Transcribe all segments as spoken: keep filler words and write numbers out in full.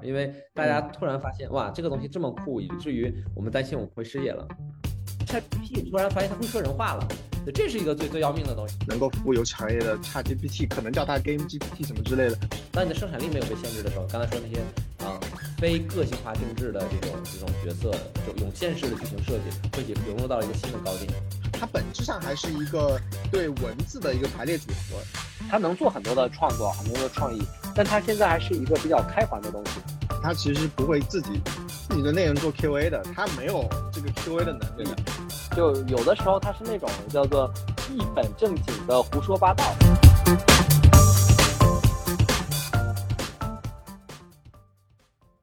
因为大家突然发现哇这个东西这么酷，以至于我们担心我们会失业了。 ChatGPT 突然发现它会说人话了，这是一个最最要命的东西。能够服务游戏行业的 ChatGPT 可能叫它 GameGPT 什么之类的。当你的生产力没有被限制的时候，刚才说那些啊、呃、非个性化定制的这种这种角色，这种线式的剧情设计会融入到一个新的高地。它本质上还是一个对文字的一个排列组合，它能做很多的创作，很多的创意，但它现在还是一个比较开环的东西。它其实不会自己自己的内容做 Q A 的，它没有这个 Q A 的能力。就有的时候它是那种叫做一本正经的胡说八道。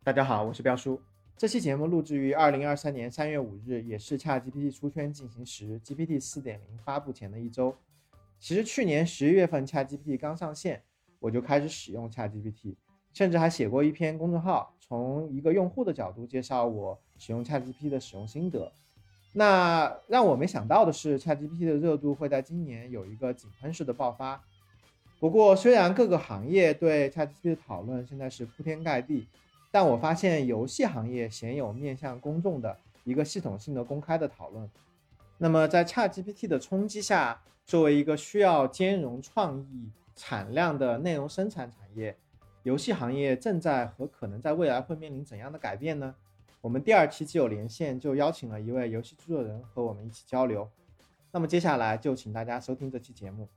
大家好，我是彪叔。这期节目录制于二零二三年三月五日，也是 ChatGPT 出圈进行时 ，G P T 四点零发布前的一周。其实去年十一月份 ChatGPT 刚上线，我就开始使用 ChatGPT。甚至还写过一篇公众号，从一个用户的角度介绍我使用 ChatGPT 的使用心得。那让我没想到的是 ，ChatGPT 的热度会在今年有一个井喷式的爆发。不过，虽然各个行业对 ChatGPT 的讨论现在是铺天盖地，但我发现游戏行业鲜有面向公众的一个系统性的公开的讨论。那么，在 ChatGPT 的冲击下，作为一个需要兼容创意产量的内容生产产业，游戏行业正在和可能在未来会面临怎样的改变呢？我们第二期基友连线就邀请了一位游戏制作人和我们一起交流。那么接下来就请大家收听这期节目。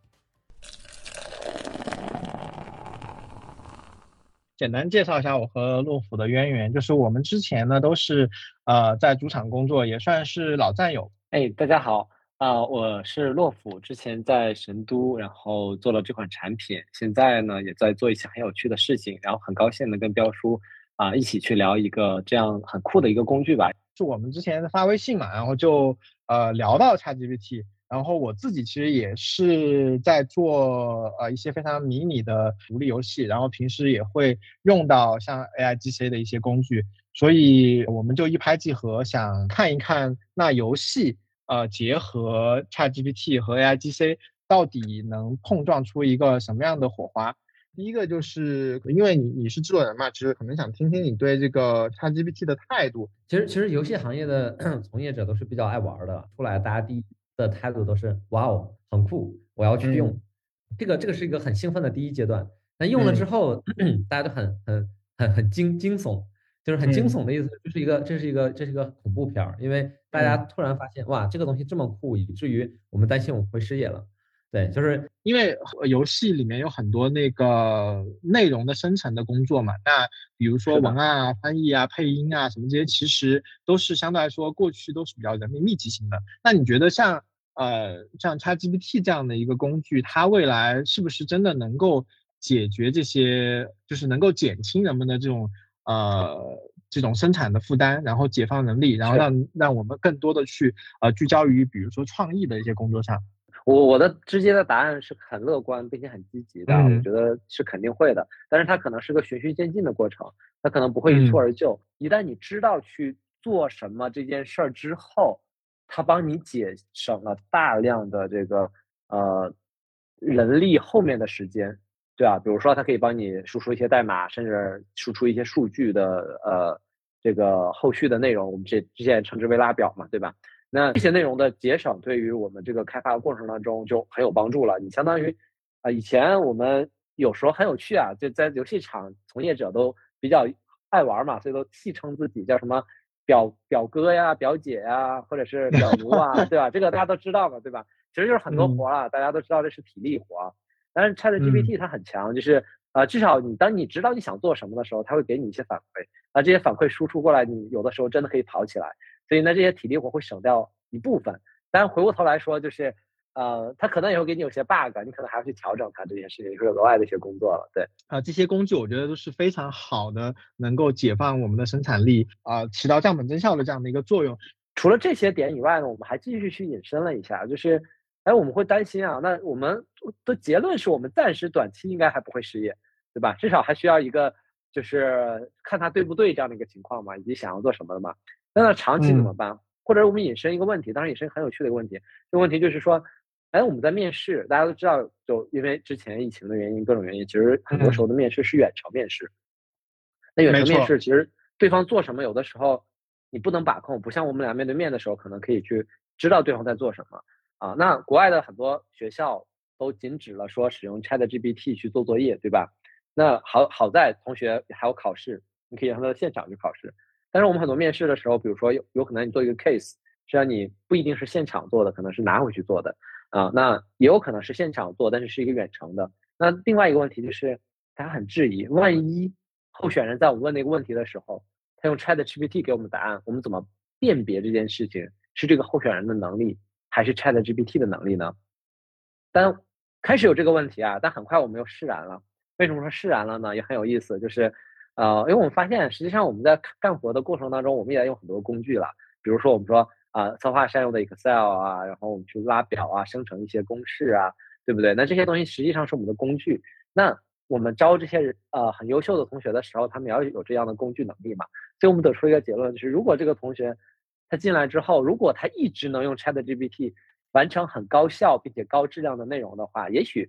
简单介绍一下我和洛甫的渊源，就是我们之前呢都是呃在主场工作，也算是老战友。哎，大家好。啊、呃，我是洛甫，之前在神都，然后做了这款产品，现在呢也在做一些很有趣的事情，然后很高兴的跟彪叔啊、呃、一起去聊一个这样很酷的一个工具吧。是我们之前发微信嘛，然后就呃聊到 ChatGPT， 然后我自己其实也是在做呃一些非常迷你的独立游戏，然后平时也会用到像 A I G C 的一些工具，所以我们就一拍即合，想看一看那游戏。呃，结合 ChatGPT 和 A I G C 到底能碰撞出一个什么样的火花？第一个就是因为你你是制作人嘛，其实可能想听听你对这个 ChatGPT 的态度。其实其实游戏行业的从业者都是比较爱玩的，出来大家第一的态度都是哇哦，很酷，我要去用。嗯、这个这个是一个很兴奋的第一阶段。那用了之后，嗯、大家都很很很很惊惊悚。就是很惊悚的意思，这是一个，这是一个，这是一个恐怖片，因为大家突然发现，哇，这个东西这么酷，以至于我们担心我们会失业了。对，就是因为游戏里面有很多那个内容的生成的工作嘛，那比如说文案啊、翻译啊、配音啊什么这些，其实都是相对来说过去都是比较人力密集型的。那你觉得像呃像 ChatGPT 这样的一个工具，它未来是不是真的能够解决这些，就是能够减轻人们的这种？呃，这种生产的负担，然后解放能力，然后让让我们更多的去呃聚焦于比如说创意的一些工作上。我我的直接的答案是很乐观并且很积极的，嗯、我觉得是肯定会的。但是它可能是个循序渐进的过程，它可能不会一蹴而就。嗯、一旦你知道去做什么这件事儿之后，它帮你节省了大量的这个呃人力后面的时间。对啊，比如说它可以帮你输出一些代码，甚至输出一些数据的呃这个后续的内容，我们这之前称之为拉表嘛，对吧？那这些内容的节省对于我们这个开发过程当中就很有帮助了。你相当于啊、呃，以前我们有时候很有趣啊，就在游戏厂从业者都比较爱玩嘛，所以都戏称自己叫什么表表哥呀、表姐呀，或者是表奴啊，对吧？这个大家都知道嘛，对吧？其实就是很多活啊，嗯、大家都知道这是体力活。但是 ChatGPT 它很强，就是呃，至少你当你知道你想做什么的时候，它会给你一些反馈啊，这些反馈输出过来，你有的时候真的可以跑起来。所以呢，这些体力活会省掉一部分。但是回过头来说，就是呃，它可能也会给你有些 bug， 你可能还要去调整它这件事情，就是额外的一些工作了。对啊、呃，这些工具我觉得都是非常好的，能够解放我们的生产力啊、呃，起到降本增效的这样的一个作用。除了这些点以外呢，我们还继续去引申了一下，就是。哎，我们会担心啊，那我们的结论是我们暂时短期应该还不会失业，对吧？至少还需要一个就是看他对不对这样的一个情况嘛，以及想要做什么的嘛。那长期怎么办？嗯、或者我们引申一个问题，当然引申很有趣的一个问题，这个问题就是说，哎，我们在面试，大家都知道，就因为之前疫情的原因，各种原因，其实很多时候的面试是远程面试。嗯、那远程面试其实对方做什么有的时候你不能把控，不像我们俩面对面的时候可能可以去知道对方在做什么啊。那国外的很多学校都禁止了说使用 Chat G P T 去做作业，对吧？那好好在同学还有考试，你可以让他现场去考试。但是我们很多面试的时候，比如说有有可能你做一个 case， 实际上你不一定是现场做的，可能是拿回去做的啊。那也有可能是现场做，但是是一个远程的。那另外一个问题就是，大家很质疑，万一候选人在我们问那个问题的时候，他用 Chat G P T 给我们答案，我们怎么辨别这件事情是这个候选人的能力还是 Chat G P T 的能力呢？但开始有这个问题啊，但很快我们又释然了。为什么说释然了呢？也很有意思，就是呃，因为我们发现，实际上我们在干活的过程当中，我们也用很多工具了，比如说我们说啊，策划善用的 Excel 啊，然后我们去拉表啊，生成一些公式啊，对不对？那这些东西实际上是我们的工具。那我们招这些呃很优秀的同学的时候，他们也要有这样的工具能力嘛。所以我们得出一个结论，就是如果这个同学他进来之后，如果他一直能用 Chat G P T 完成很高效并且高质量的内容的话，也许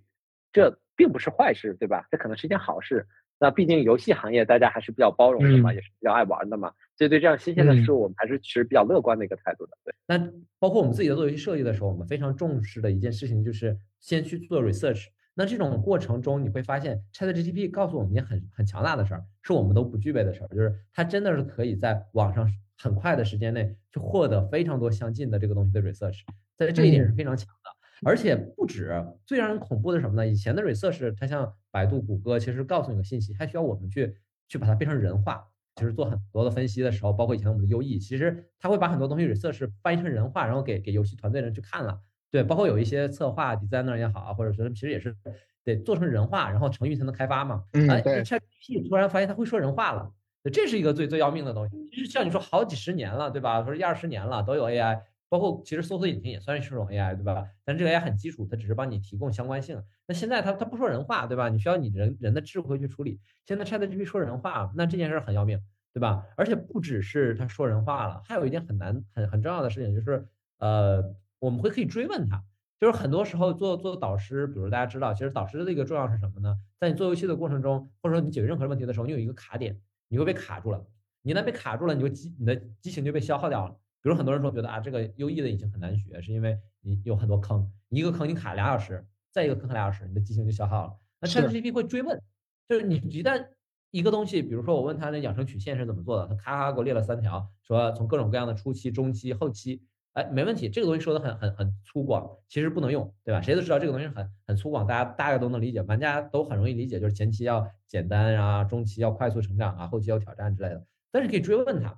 这并不是坏事，对吧？这可能是一件好事。那毕竟游戏行业大家还是比较包容的嘛，嗯、也是比较爱玩的嘛，所以对这样新鲜的事物，我们还是持比较乐观的一个态度的。对，那包括我们自己在做游戏设计的时候，我们非常重视的一件事情就是先去做 research。那这种过程中，你会发现 Chat G P T 告诉我们一件很很强大的事儿，是我们都不具备的事儿，就是它真的是可以在网上很快的时间内去获得非常多相近的这个东西的 research， 在这一点是非常强的。嗯而且不止，最让人恐怖的是什么呢？以前的 research 它像百度、谷歌，其实告诉你个信息，还需要我们去去把它变成人化。其实做很多的分析的时候，包括以前我们的优异，其实它会把很多东西 research 翻译成人化，然后给给游戏团队人去看了。对，包括有一些策划 designer 也好，或者是其实也是得做成人化，然后程序才能开发嘛。嗯，对。Chat G P T 突然发现它会说人话了，这是一个最最要命的东西。其实像你说，好几十年了，对吧？说一二十年了，都有 A I。包括其实搜索引擎也算是这种 A I， 对吧？但这个 A I 很基础，它只是帮你提供相关性。那现在它它不说人话，对吧？你需要你人人的智慧去处理。现在 Chat G P T 说人话，那这件事很要命，对吧？而且不只是它说人话了，还有一件很难很很重要的事情就是，呃，我们会可以追问它。就是很多时候做做导师，比如大家知道，其实导师的一个重要是什么呢？在你做游戏的过程中，或者说你解决任何问题的时候，你有一个卡点，你会被卡住了。你那被卡住了，你就激你的激情就被消耗掉了。比如很多人说觉得啊，这个优异的已经很难学，是因为你有很多坑，一个坑你卡俩小时，再一个坑卡俩小时，你的激情就消耗了。那 Chat G P T 会追问，就是你一旦一个东西，比如说我问他的养成曲线是怎么做的，他咔咔给我列了三条，说从各种各样的初期、中期、后期，哎，没问题，这个东西说的很很很粗犷，其实不能用，对吧？谁都知道这个东西很很粗犷，大家大概都能理解，玩家都很容易理解，就是前期要简单啊，中期要快速成长啊，后期要挑战之类的，但是可以追问他。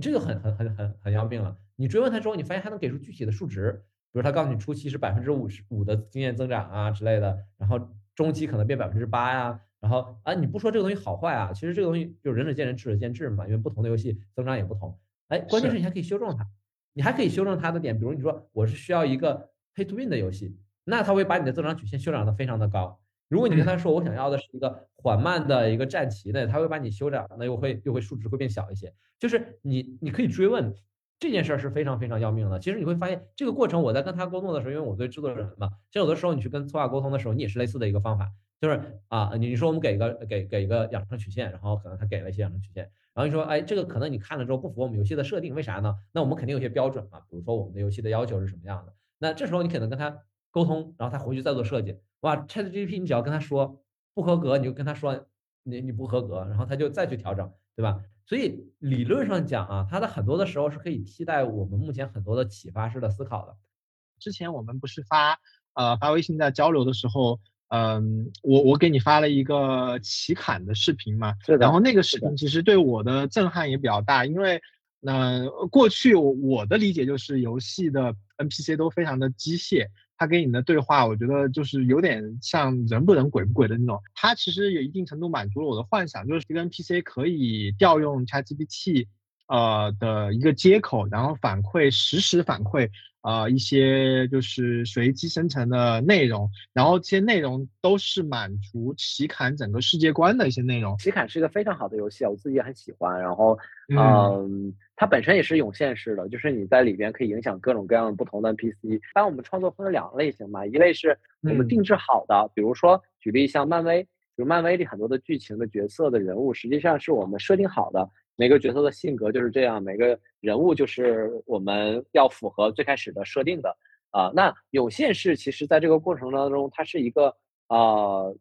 这个很很很很很要命了。你追问他之后，你发现他能给出具体的数值，比如他告诉你初期是百分之五十五的经验增长啊之类的，然后中期可能变百分之八呀，然后啊你不说这个东西好坏啊，其实这个东西就是仁者见仁，智者见智嘛，因为不同的游戏增长也不同。哎，关键是你还可以修正它，你还可以修正它的点，比如你说我是需要一个 pay to win 的游戏，那他会把你的增长曲线修长的非常的高。如果你跟他说我想要的是一个缓慢的一个战旗呢，他会把你修长，那又会又会数值会变小一些。就是你你可以追问这件事是非常非常要命的。其实你会发现这个过程，我在跟他沟通的时候，因为我对制作人嘛，其实有的时候你去跟策划沟通的时候，你也是类似的一个方法，就是啊，你说我们给一个给给一个养成曲线，然后可能他给了一些养成曲线，然后你说哎这个可能你看了之后不符合我们游戏的设定，为啥呢？那我们肯定有些标准嘛，比如说我们的游戏的要求是什么样的，那这时候你可能跟他沟通，然后他回去再做设计。哇 Chat G P T 你只要跟他说不合格，你就跟他说你你不合格，然后他就再去调整，对吧？所以理论上讲啊，他的很多的时候是可以替代我们目前很多的启发式的思考的。之前我们不是发呃发微信在交流的时候，嗯、呃，我我给你发了一个奇坎的视频嘛，然后那个视频其实对我的震撼也比较大，因为那、呃、过去我的理解就是游戏的 N P C 都非常的机械。他给你的对话我觉得就是有点像人不人鬼不鬼的那种，他其实也一定程度满足了我的幻想，就是一个 N P C 可以调用 Chat G P T 呃的一个接口，然后反馈实时反馈呃一些就是随机生成的内容，然后这些内容都是满足奇坎整个世界观的一些内容。奇坎是一个非常好的游戏，我自己也很喜欢，然后 嗯, 嗯它本身也是涌现式的，就是你在里边可以影响各种各样的不同的 N P C。当我们创作分了两类型嘛，一类是我们定制好的，嗯、比如说举例像漫威，比如漫威里很多的剧情的角色的人物实际上是我们设定好的，每个角色的性格就是这样，每个人物就是我们要符合最开始的设定的啊、呃。那有限是其实在这个过程当中它是一个呃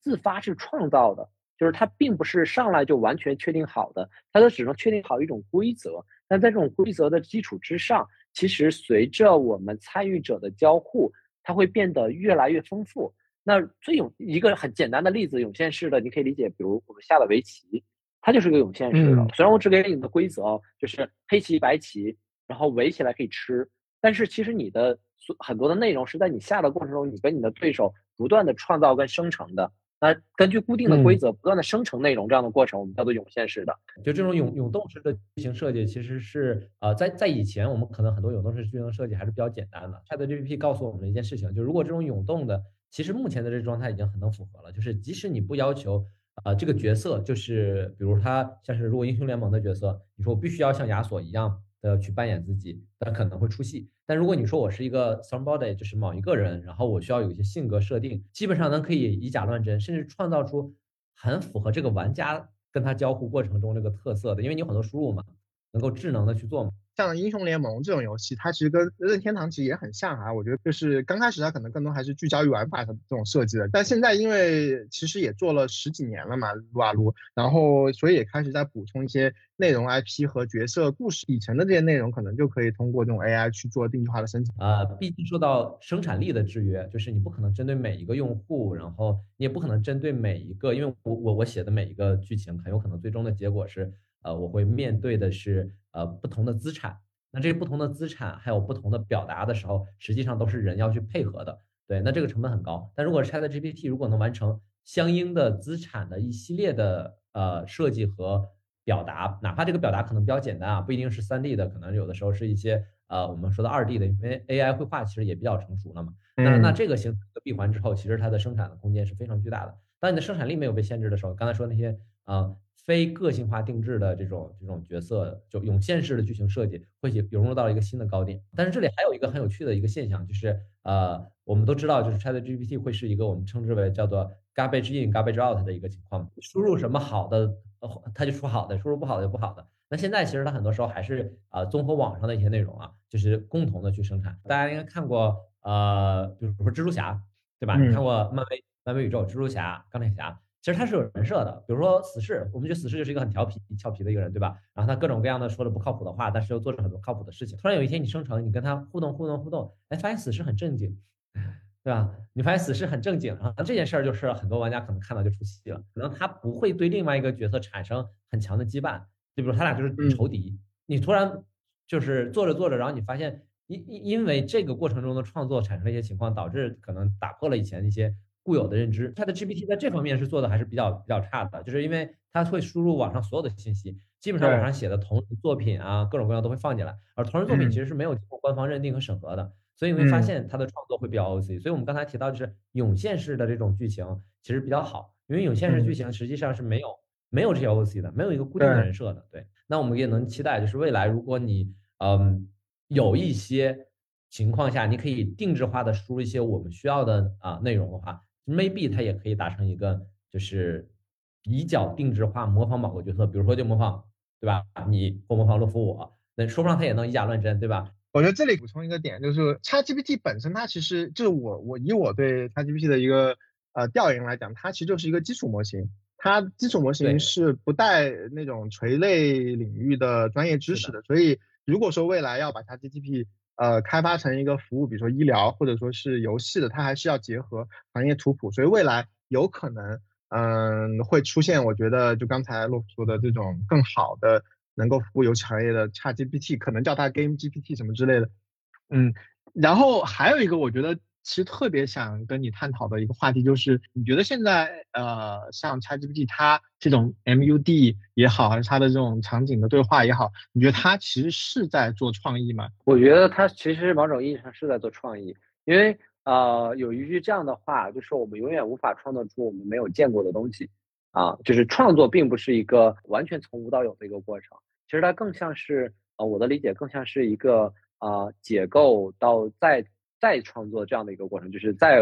自发式创造的，就是它并不是上来就完全确定好的，它都只能确定好一种规则，但在这种规则的基础之上，其实随着我们参与者的交互，它会变得越来越丰富。那最有一个很简单的例子，涌现式的你可以理解，比如我们下的围棋，它就是个涌现式的、嗯、虽然我只给你的规则、哦、就是黑棋白棋，然后围起来可以吃，但是其实你的很多的内容是在你下的过程中，你跟你的对手不断的创造跟生成的，那根据固定的规则不断的生成内容，这样的过程我们叫做涌现式的。就这种涌涌动式的剧情设计其实是呃在在以前我们可能很多涌动式剧情设计还是比较简单的。ChatGPT 告诉我们的一件事情，就如果这种涌动的，其实目前的这状态已经很能符合了，就是即使你不要求啊、呃、这个角色，就是比如他像是如果英雄联盟的角色，你说我必须要像亚索一样的去扮演自己，但可能会出戏。但如果你说我是一个 somebody， 就是某一个人，然后我需要有一些性格设定，基本上能可以以假乱真，甚至创造出很符合这个玩家跟他交互过程中这个特色的，因为你有很多输入嘛，能够智能的去做嘛。像英雄联盟这种游戏，它其实跟任天堂其实也很像啊。我觉得就是刚开始它可能更多还是聚焦于玩法这种设计的，但现在因为其实也做了十几年了嘛，撸啊撸，然后所以也开始在补充一些内容 I P 和角色故事，以前的这些内容可能就可以通过这种 A I 去做定制化的生成啊、呃。毕竟受到生产力的制约，就是你不可能针对每一个用户，然后你也不可能针对每一个，因为我我我写的每一个剧情，很有可能最终的结果是。呃，我会面对的是呃不同的资产，那这些不同的资产还有不同的表达的时候，实际上都是人要去配合的，对，那这个成本很高。但如果 ChatGPT 如果能完成相应的资产的一系列的呃设计和表达，哪怕这个表达可能比较简单啊，不一定是 三 D 的，可能有的时候是一些呃我们说的 二 D 的，因为 A I 绘画其实也比较成熟了嘛。那那这个形成闭环之后，其实它的生产的空间是非常巨大的。当你的生产力没有被限制的时候，刚才说那些啊。呃非个性化定制的这种这种角色，就涌现式的剧情设计会融入到一个新的高点。但是这里还有一个很有趣的一个现象，就是呃，我们都知道，就是 ChatGPT 会是一个我们称之为叫做 garbage in garbage out 的一个情况，输入什么好的，它就出好的；输入不好的就不好的。那现在其实它很多时候还是啊、呃，综合网上的一些内容啊，就是共同的去生产。大家应该看过呃，比如说蜘蛛侠，对吧？你看过漫威漫威宇宙蜘蛛侠、钢铁侠。其实他是有人设的，比如说死侍，我们觉得死侍就是一个很调皮俏皮的一个人，对吧？然后他各种各样的说了不靠谱的话，但是又做着很多靠谱的事情。突然有一天你生成，你跟他互动互动互动，哎，发现死侍很正经，对吧？你发现死侍很正经，然后这件事儿就是很多玩家可能看到就出戏了，可能他不会对另外一个角色产生很强的羁绊，就比如他俩就是仇敌、嗯、你突然就是做着做着，然后你发现因因为这个过程中的创作产生了一些情况，导致可能打破了以前一些固有的认知。它的 G P T 在这方面是做的还是比较比较差的，就是因为它会输入网上所有的信息，基本上网上写的同人作品啊，各种各样都会放进来，而同人作品其实是没有经过官方认定和审核的，所以你会发现它的创作会比较 O C。 所以我们刚才提到就是涌现式的这种剧情其实比较好，因为涌现式剧情实际上是没有没有这些 O C 的，没有一个固定的人设的，对。那我们也能期待就是未来如果你嗯有一些情况下你可以定制化的输入一些我们需要的啊内容的话，maybe 它也可以达成一个就是比较定制化模仿某个角色，比如说就模仿，对吧？你或模仿洛夫我，那说不上它也能以假乱真，对吧？我觉得这里补充一个点，就是 ChatGPT 本身它其实就是我我以我对 ChatGPT 的一个呃调研来讲，它其实就是一个基础模型，它基础模型是不带那种垂类领域的专业知识的，所以如果说未来要把 ChatGPT呃，开发成一个服务，比如说医疗或者说是游戏的，它还是要结合行业图谱，所以未来有可能，嗯、呃，会出现我觉得就刚才洛夫说的这种更好的能够服务游戏行业的 ChatGPT， 可能叫它 GameGPT 什么之类的，嗯。然后还有一个我觉得其实特别想跟你探讨的一个话题，就是你觉得现在呃，像 ChatGPT 它这种 M U D 也好，还是它的这种场景的对话也好，你觉得它其实是在做创意吗？我觉得它其实某种意义上是在做创意，因为呃有一句这样的话，就是我们永远无法创造出我们没有见过的东西啊，就是创作并不是一个完全从无到有的一个过程，其实它更像是呃我的理解更像是一个呃解构到再再创作这样的一个过程，就是再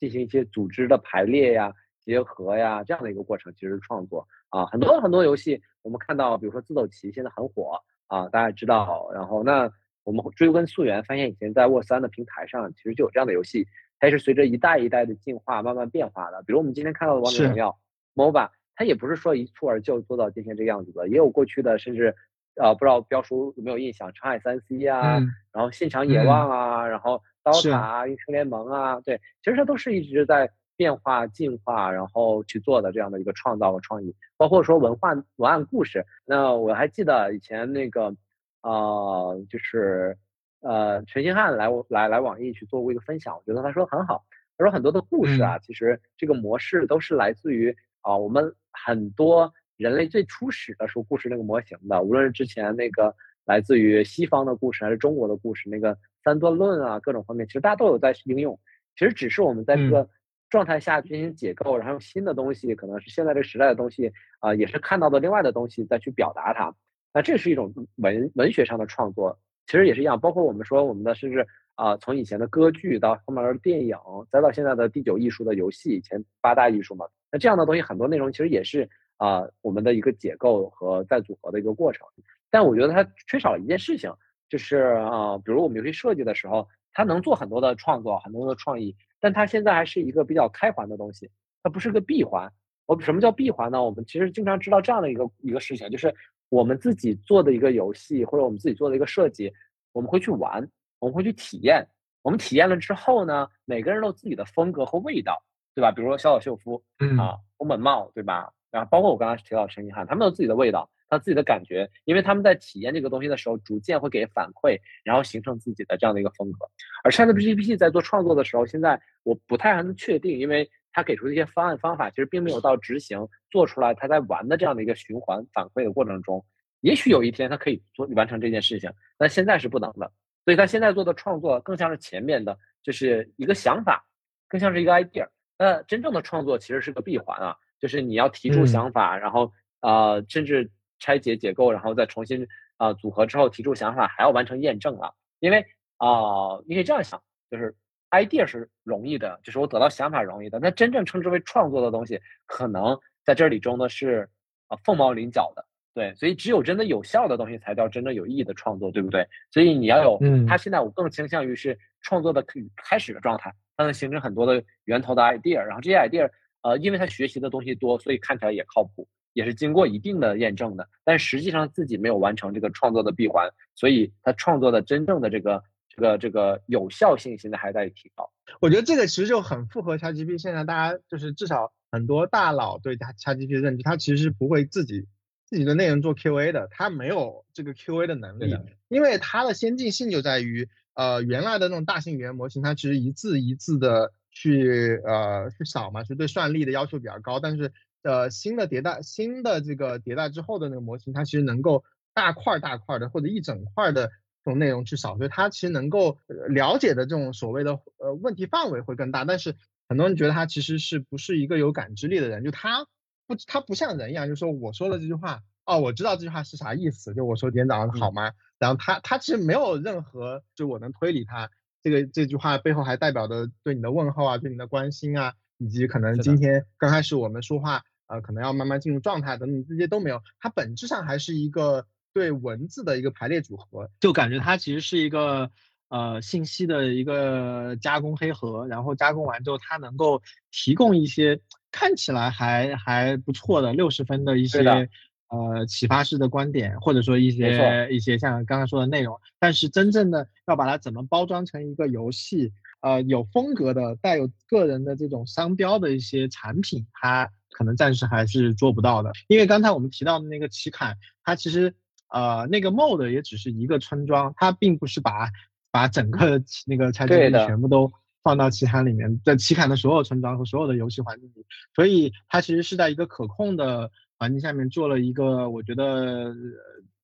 进行一些组织的排列呀、啊。结合呀，这样的一个过程其实是创作啊。很多很多游戏我们看到，比如说自走棋现在很火啊，大家也知道。然后那我们追根溯源，发现以前在 Word 三的平台上其实就有这样的游戏，它也是随着一代一代的进化慢慢变化的。比如我们今天看到的王者荣耀 MOBA， 它也不是说一蹴而就做到今天这个样子的，也有过去的甚至呃不知道彪叔有没有印象，长海三 C 啊、嗯、然后现场野望啊、嗯、然后刀塔英雄联盟啊，对，其实它都是一直在变化进化然后去做的这样的一个创造和创意，包括说文化文案故事。那我还记得以前那个呃就是呃陈星汉来我来来网易去做过一个分享，我觉得他说很好，他说很多的故事啊、嗯、其实这个模式都是来自于啊、呃、我们很多人类最初始的时候故事那个模型的，无论是之前那个来自于西方的故事还是中国的故事，那个三段论啊各种方面其实大家都有在应用，其实只是我们在这个状态下进行解构、嗯、然后用新的东西可能是现在这个时代的东西啊、呃，也是看到的另外的东西再去表达它，那这是一种文文学上的创作，其实也是一样，包括我们说我们的甚至啊、呃，从以前的歌剧到后面的电影，再到现在的第九艺术的游戏，以前八大艺术嘛，那这样的东西很多内容其实也是啊、呃，我们的一个解构和再组合的一个过程。但我觉得它缺少一件事情，就是啊、呃，比如我们游戏设计的时候，它能做很多的创作，很多的创意，但它现在还是一个比较开环的东西，它不是个闭环。我什么叫闭环呢？我们其实经常知道这样的一个一个事情，就是我们自己做的一个游戏或者我们自己做的一个设计，我们会去玩，我们会去体验，我们体验了之后呢，每个人都有自己的风格和味道，对吧？比如说小岛秀夫啊，宫本茂，对吧？然后包括我刚才提到陈星汉，他们有自己的味道，他自己的感觉，因为他们在体验这个东西的时候逐渐会给反馈，然后形成自己的这样的一个风格。而 ChatGPT 在做创作的时候，现在我不太还能确定，因为他给出的一些方案方法其实并没有到执行做出来，他在玩的这样的一个循环反馈的过程中，也许有一天他可以做完成这件事情，但现在是不能的。所以他现在做的创作更像是前面的就是一个想法，更像是一个 idea。 那真正的创作其实是个闭环啊，就是你要提出想法，然后呃，甚至拆解解构，然后再重新啊、呃、组合之后提出想法，还要完成验证了。因为啊、呃，你可以这样想，就是 idea 是容易的，就是我得到想法容易的，那真正称之为创作的东西，可能在这里中呢是啊、呃、凤毛麟角的。对，所以只有真的有效的东西，才叫真正有意义的创作，对不对？所以你要有，嗯，他现在我更倾向于是创作的开始的状态，它能形成很多的源头的 idea， 然后这些 idea。呃，因为他学习的东西多，所以看起来也靠谱，也是经过一定的验证的。但实际上自己没有完成这个创作的闭环，所以他创作的真正的这个这个这个有效性现在还在提高。我觉得这个其实就很符合 ChatGPT 现在大家就是至少很多大佬对 ChatGPT 的认知，他其实是不会自己自己的内容做 Q A 的，他没有这个 Q A 的能力，因为他的先进性就在于呃原来的那种大型语言模型，它其实一字一字的。去呃去扫嘛，是对算力的要求比较高，但是呃新的迭代新的这个迭代之后的那个模型，它其实能够大块大块的或者一整块的这种内容去扫，所以它其实能够了解的这种所谓的呃问题范围会更大。但是很多人觉得它其实是不是一个有感知力的人，就他不他不像人一样，就说我说的这句话哦，我知道这句话是啥意思，就我说今天早上好吗？然后他他其实没有任何就我能推理他。这个这句话背后还代表的对你的问候啊，对你的关心啊，以及可能今天刚开始我们说话呃，可能要慢慢进入状态等等，这些都没有，它本质上还是一个对文字的一个排列组合，就感觉它其实是一个呃信息的一个加工黑盒，然后加工完之后它能够提供一些看起来还还不错的六十分的一些呃，启发式的观点，或者说一些一些像刚刚说的内容，但是真正的要把它怎么包装成一个游戏，呃，有风格的、带有个人的这种商标的一些产品，它可能暂时还是做不到的。因为刚才我们提到的那个奇坎，它其实呃那个 mode 也只是一个村庄，它并不是把把整个那个拆解全部都放到奇坎里面，在奇坎的所有村庄和所有的游戏环境里，所以它其实是在一个可控的。环境下面做了一个我觉得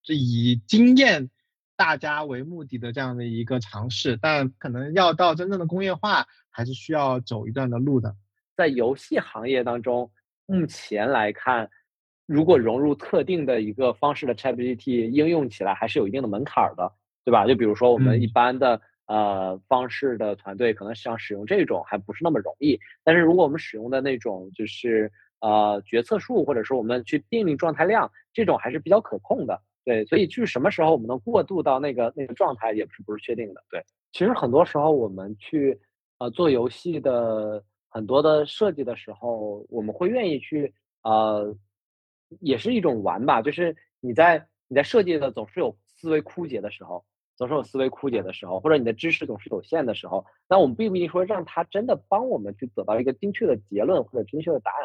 这以经验大家为目的的这样的一个尝试，但可能要到真正的工业化还是需要走一段的路的。在游戏行业当中目前来看，如果融入特定的一个方式的 ChatGPT 应用起来还是有一定的门槛的，对吧？就比如说我们一般的、呃方式的团队，可能想使用这种还不是那么容易。但是如果我们使用的那种就是呃决策树，或者说我们去定义状态量，这种还是比较可控的。对，所以至于什么时候我们能过渡到那个那个状态，也不是不是确定的。对，其实很多时候我们去呃做游戏的很多的设计的时候，我们会愿意去呃也是一种玩吧，就是你在你在设计的总是有思维枯竭的时候，总是有思维枯竭的时候，或者你的知识总是有限的时候，那我们并不一定说让它真的帮我们去得到一个精确的结论或者精确的答案。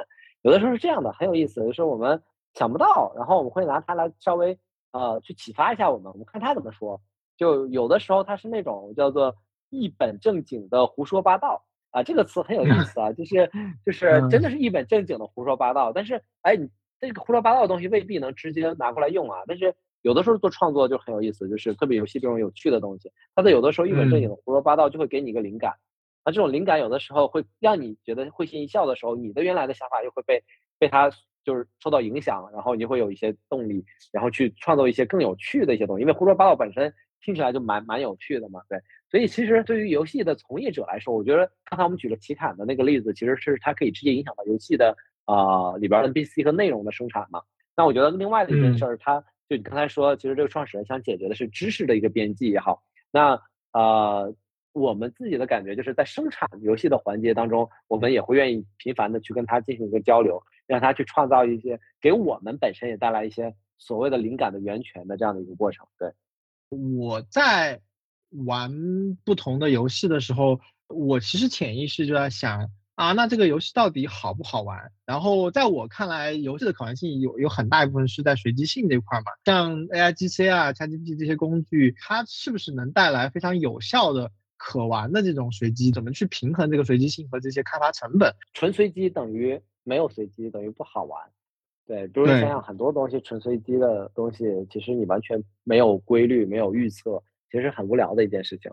有的时候是这样的，很有意思，就是我们想不到，然后我们会拿它来稍微呃去启发一下我们，我们看他怎么说。就有的时候它是那种叫做一本正经的胡说八道啊，这个词很有意思啊，就是就是真的是一本正经的胡说八道。但是哎，你这个胡说八道的东西未必能直接拿过来用啊。但是有的时候做创作就很有意思，就是特别游戏这种有趣的东西，它在有的时候一本正经的胡说八道就会给你一个灵感，那、嗯啊、这种灵感有的时候会让你觉得会心一笑的时候，你的原来的想法又会被被它就是受到影响，然后你会有一些动力，然后去创造一些更有趣的一些东西，因为胡说八道本身听起来就蛮蛮有趣的嘛。对，所以其实对于游戏的从业者来说，我觉得刚才我们举了奇坎的那个例子，其实是它可以直接影响到游戏的呃里边 N P C 和内容的生产嘛。那我觉得另外的一件事儿，它就你刚才说，其实这个创始人想解决的是知识的一个边际也好，那呃我们自己的感觉就是在生产游戏的环节当中，我们也会愿意频繁的去跟他进行一个交流，让他去创造一些给我们本身也带来一些所谓的灵感的源泉的这样的一个过程。对，我在玩不同的游戏的时候，我其实潜意识就在想啊，那这个游戏到底好不好玩？然后在我看来，游戏的可玩性有有很大一部分是在随机性这一块嘛，像 A I G C 啊、ChatGPT 这些工具，它是不是能带来非常有效的可玩的这种随机？怎么去平衡这个随机性和这些开发成本？纯随机等于没有随机，等于不好玩。对，比如想想很多东西，纯随机的东西，其实你完全没有规律、没有预测，其实很无聊的一件事情。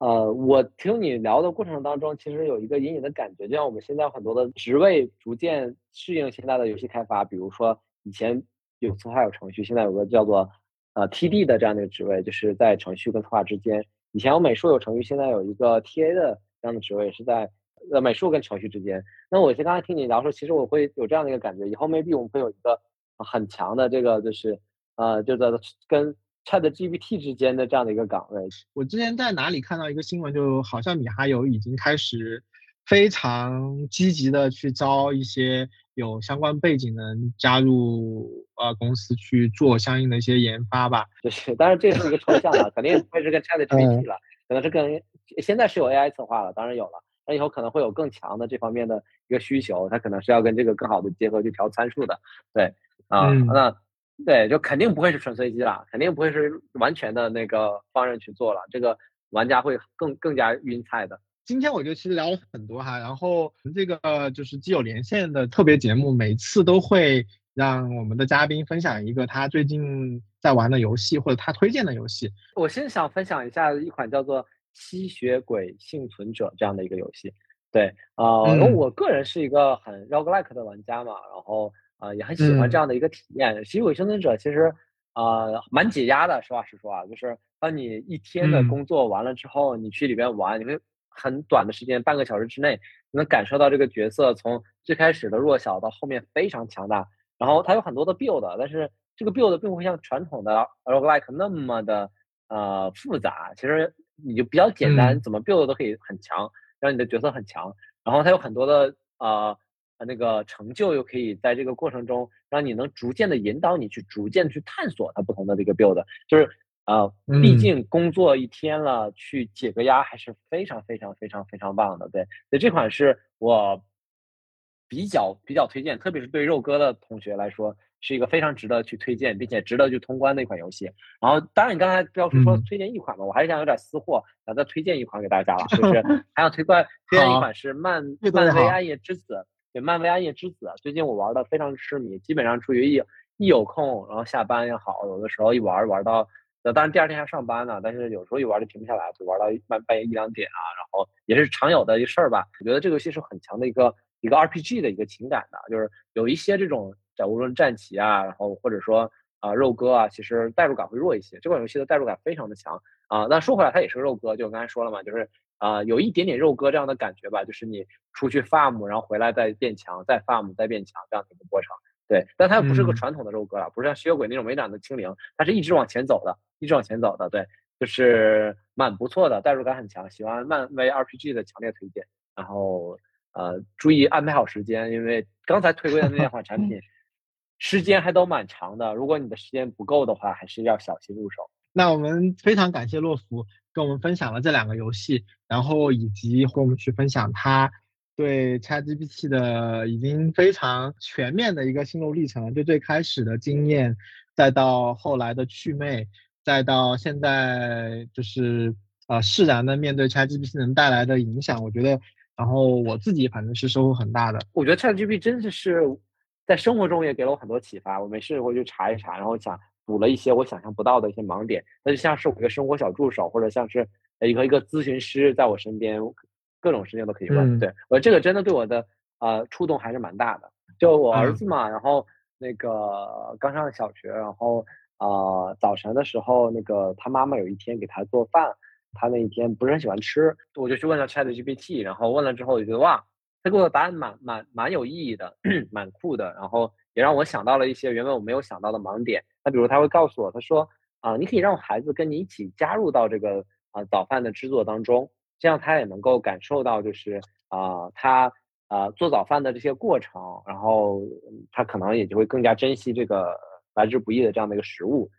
呃，我听你聊的过程当中，其实有一个隐隐的感觉，就像我们现在很多的职位逐渐适应现在的游戏开发，比如说以前有策划有程序，现在有个叫做呃 T D 的这样的一个职位，就是在程序跟策划之间。以前有美术有程序，现在有一个 T A 的这样的职位，是在呃美术跟程序之间。那我刚才听你聊说，其实我会有这样的一个感觉，以后 maybe 我们会有一个很强的这个就是呃就在跟ChatGPT 之间的这样的一个岗位。我之前在哪里看到一个新闻，就好像米哈游已经开始非常积极的去招一些有相关背景的人加入呃公司去做相应的一些研发吧。就是，当然这是一个抽象了，肯定不会是跟 ChatGPT 了，可能是跟现在是有 A I 策划了，当然有了，那以后可能会有更强的这方面的一个需求，它可能是要跟这个更好的结合去调参数的。对啊，嗯、那。对，就肯定不会是纯随机了，肯定不会是完全的那个放任去做了，这个玩家会更更加晕菜的。今天我觉得其实聊了很多哈，然后这个就是基友连线的特别节目，每次都会让我们的嘉宾分享一个他最近在玩的游戏或者他推荐的游戏。我先想分享一下一款叫做《吸血鬼幸存者》这样的一个游戏。对啊，呃嗯、我个人是一个很 roguelike 的玩家嘛，然后。啊、呃，也很喜欢这样的一个体验。嗯、吸血鬼幸存者其实，呃，蛮解压的。实话实说啊，就是当你一天的工作完了之后，嗯、你去里边玩，你会很短的时间，半个小时之内，你能感受到这个角色从最开始的弱小到后面非常强大。然后它有很多的 build， 但是这个 build 并不像传统的 roguelike 那么的呃复杂。其实你就比较简单，嗯、怎么 build 都可以很强，让你的角色很强。然后它有很多的呃。那个成就又可以在这个过程中让你能逐渐的引导你去逐渐去探索它不同的这个 build， 就是啊、呃，毕竟工作一天了，去解个压还是非常非常非常非常棒的。对，所以这款是我比较比较推荐，特别是对肉哥的同学来说，是一个非常值得去推荐并且值得去通关的一款游戏。然后当然你刚才不要说推荐一款嘛，嗯、我还是想有点私货，想再推荐一款给大家了，就是还想推荐推荐一款是漫漫威暗夜之子。对，漫威暗夜之子最近我玩的非常痴迷，基本上处于一一有空，然后下班也好，有的时候一玩玩到，当然第二天还上班呢，但是有时候一玩就停不下来，就玩到半半夜一两点啊，然后也是常有的一事儿吧。我觉得这个游戏是很强的一个一个 R P G 的一个情感的，就是有一些这种，无论战棋啊，然后或者说啊、呃、肉鸽啊，其实代入感会弱一些。这款游戏的代入感非常的强啊。那说回来，它也是肉鸽，就我刚才说了嘛，就是啊、呃、有一点点肉鸽这样的感觉吧，就是你出去 farm， 然后回来再变强，再 farm 再变强这样的一个过程。对，但它不是个传统的肉鸽了，嗯、不是像吸血鬼那种没长的清零，它是一直往前走的，一直往前走的。对，就是蛮不错的，代入感很强，喜欢漫威 R P G 的强烈推荐。然后呃，注意安排好时间，因为刚才推荐的那两款产品。时间还都蛮长的，如果你的时间不够的话，还是要小心入手。那我们非常感谢洛福跟我们分享了这两个游戏，然后以及和我们去分享他对 ChatGPT 的已经非常全面的一个心路历程，就最开始的经验，再到后来的祛魅，再到现在就是呃释然的面对 ChatGPT 能带来的影响，我觉得，然后我自己反正是收获很大的。我觉得 ChatGPT 真的是。在生活中也给了我很多启发，我没事我就查一查，然后想补了一些我想象不到的一些盲点。那就像是我一个生活小助手，或者像是一个一个咨询师在我身边，各种事情都可以问。嗯、对，我这个真的对我的呃触动还是蛮大的。就我儿子嘛，嗯、然后那个刚上小学，然后呃早晨的时候，那个他妈妈有一天给他做饭，他那一天不是很喜欢吃，我就去问了 ChatGPT， 然后问了之后我就觉得哇。他给我的答案蛮蛮蛮有意义的，蛮酷的，然后也让我想到了一些原本我没有想到的盲点。那比如他会告诉我，他说啊、呃，你可以让孩子跟你一起加入到这个啊、呃、早饭的制作当中，这样他也能够感受到就是啊、呃、他啊、呃、做早饭的这些过程，然后他可能也就会更加珍惜这个来之不易的这样的一个食物。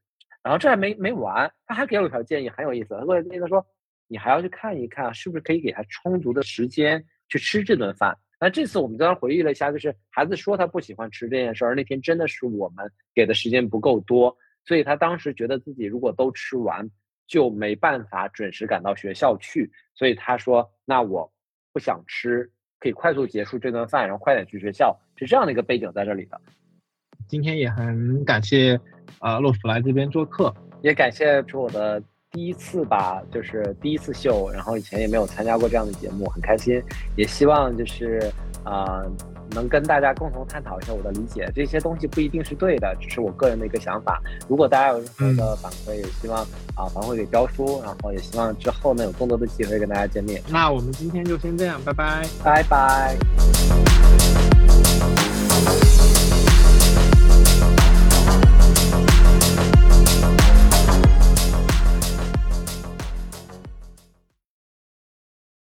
然后这还没没完，他还给我一条建议很有意思，他说那个说你还要去看一看是不是可以给他充足的时间。去吃这顿饭。那这次我们刚刚回忆了一下，就是孩子说他不喜欢吃这件事儿，那天真的是我们给的时间不够多，所以他当时觉得自己如果都吃完就没办法准时赶到学校去，所以他说那我不想吃，可以快速结束这顿饭，然后快点去学校，是这样的一个背景在这里的。今天也很感谢啊、呃、洛福来这边做客，也感谢是我的第一次吧，就是第一次秀，然后以前也没有参加过这样的节目，很开心，也希望就是啊、呃、能跟大家共同探讨一下我的理解，这些东西不一定是对的，只是我个人的一个想法。如果大家有任何的反馈，也希望啊反馈给彪叔，然后也希望之后呢有更多的机会跟大家见面。那我们今天就先这样，拜拜，拜拜。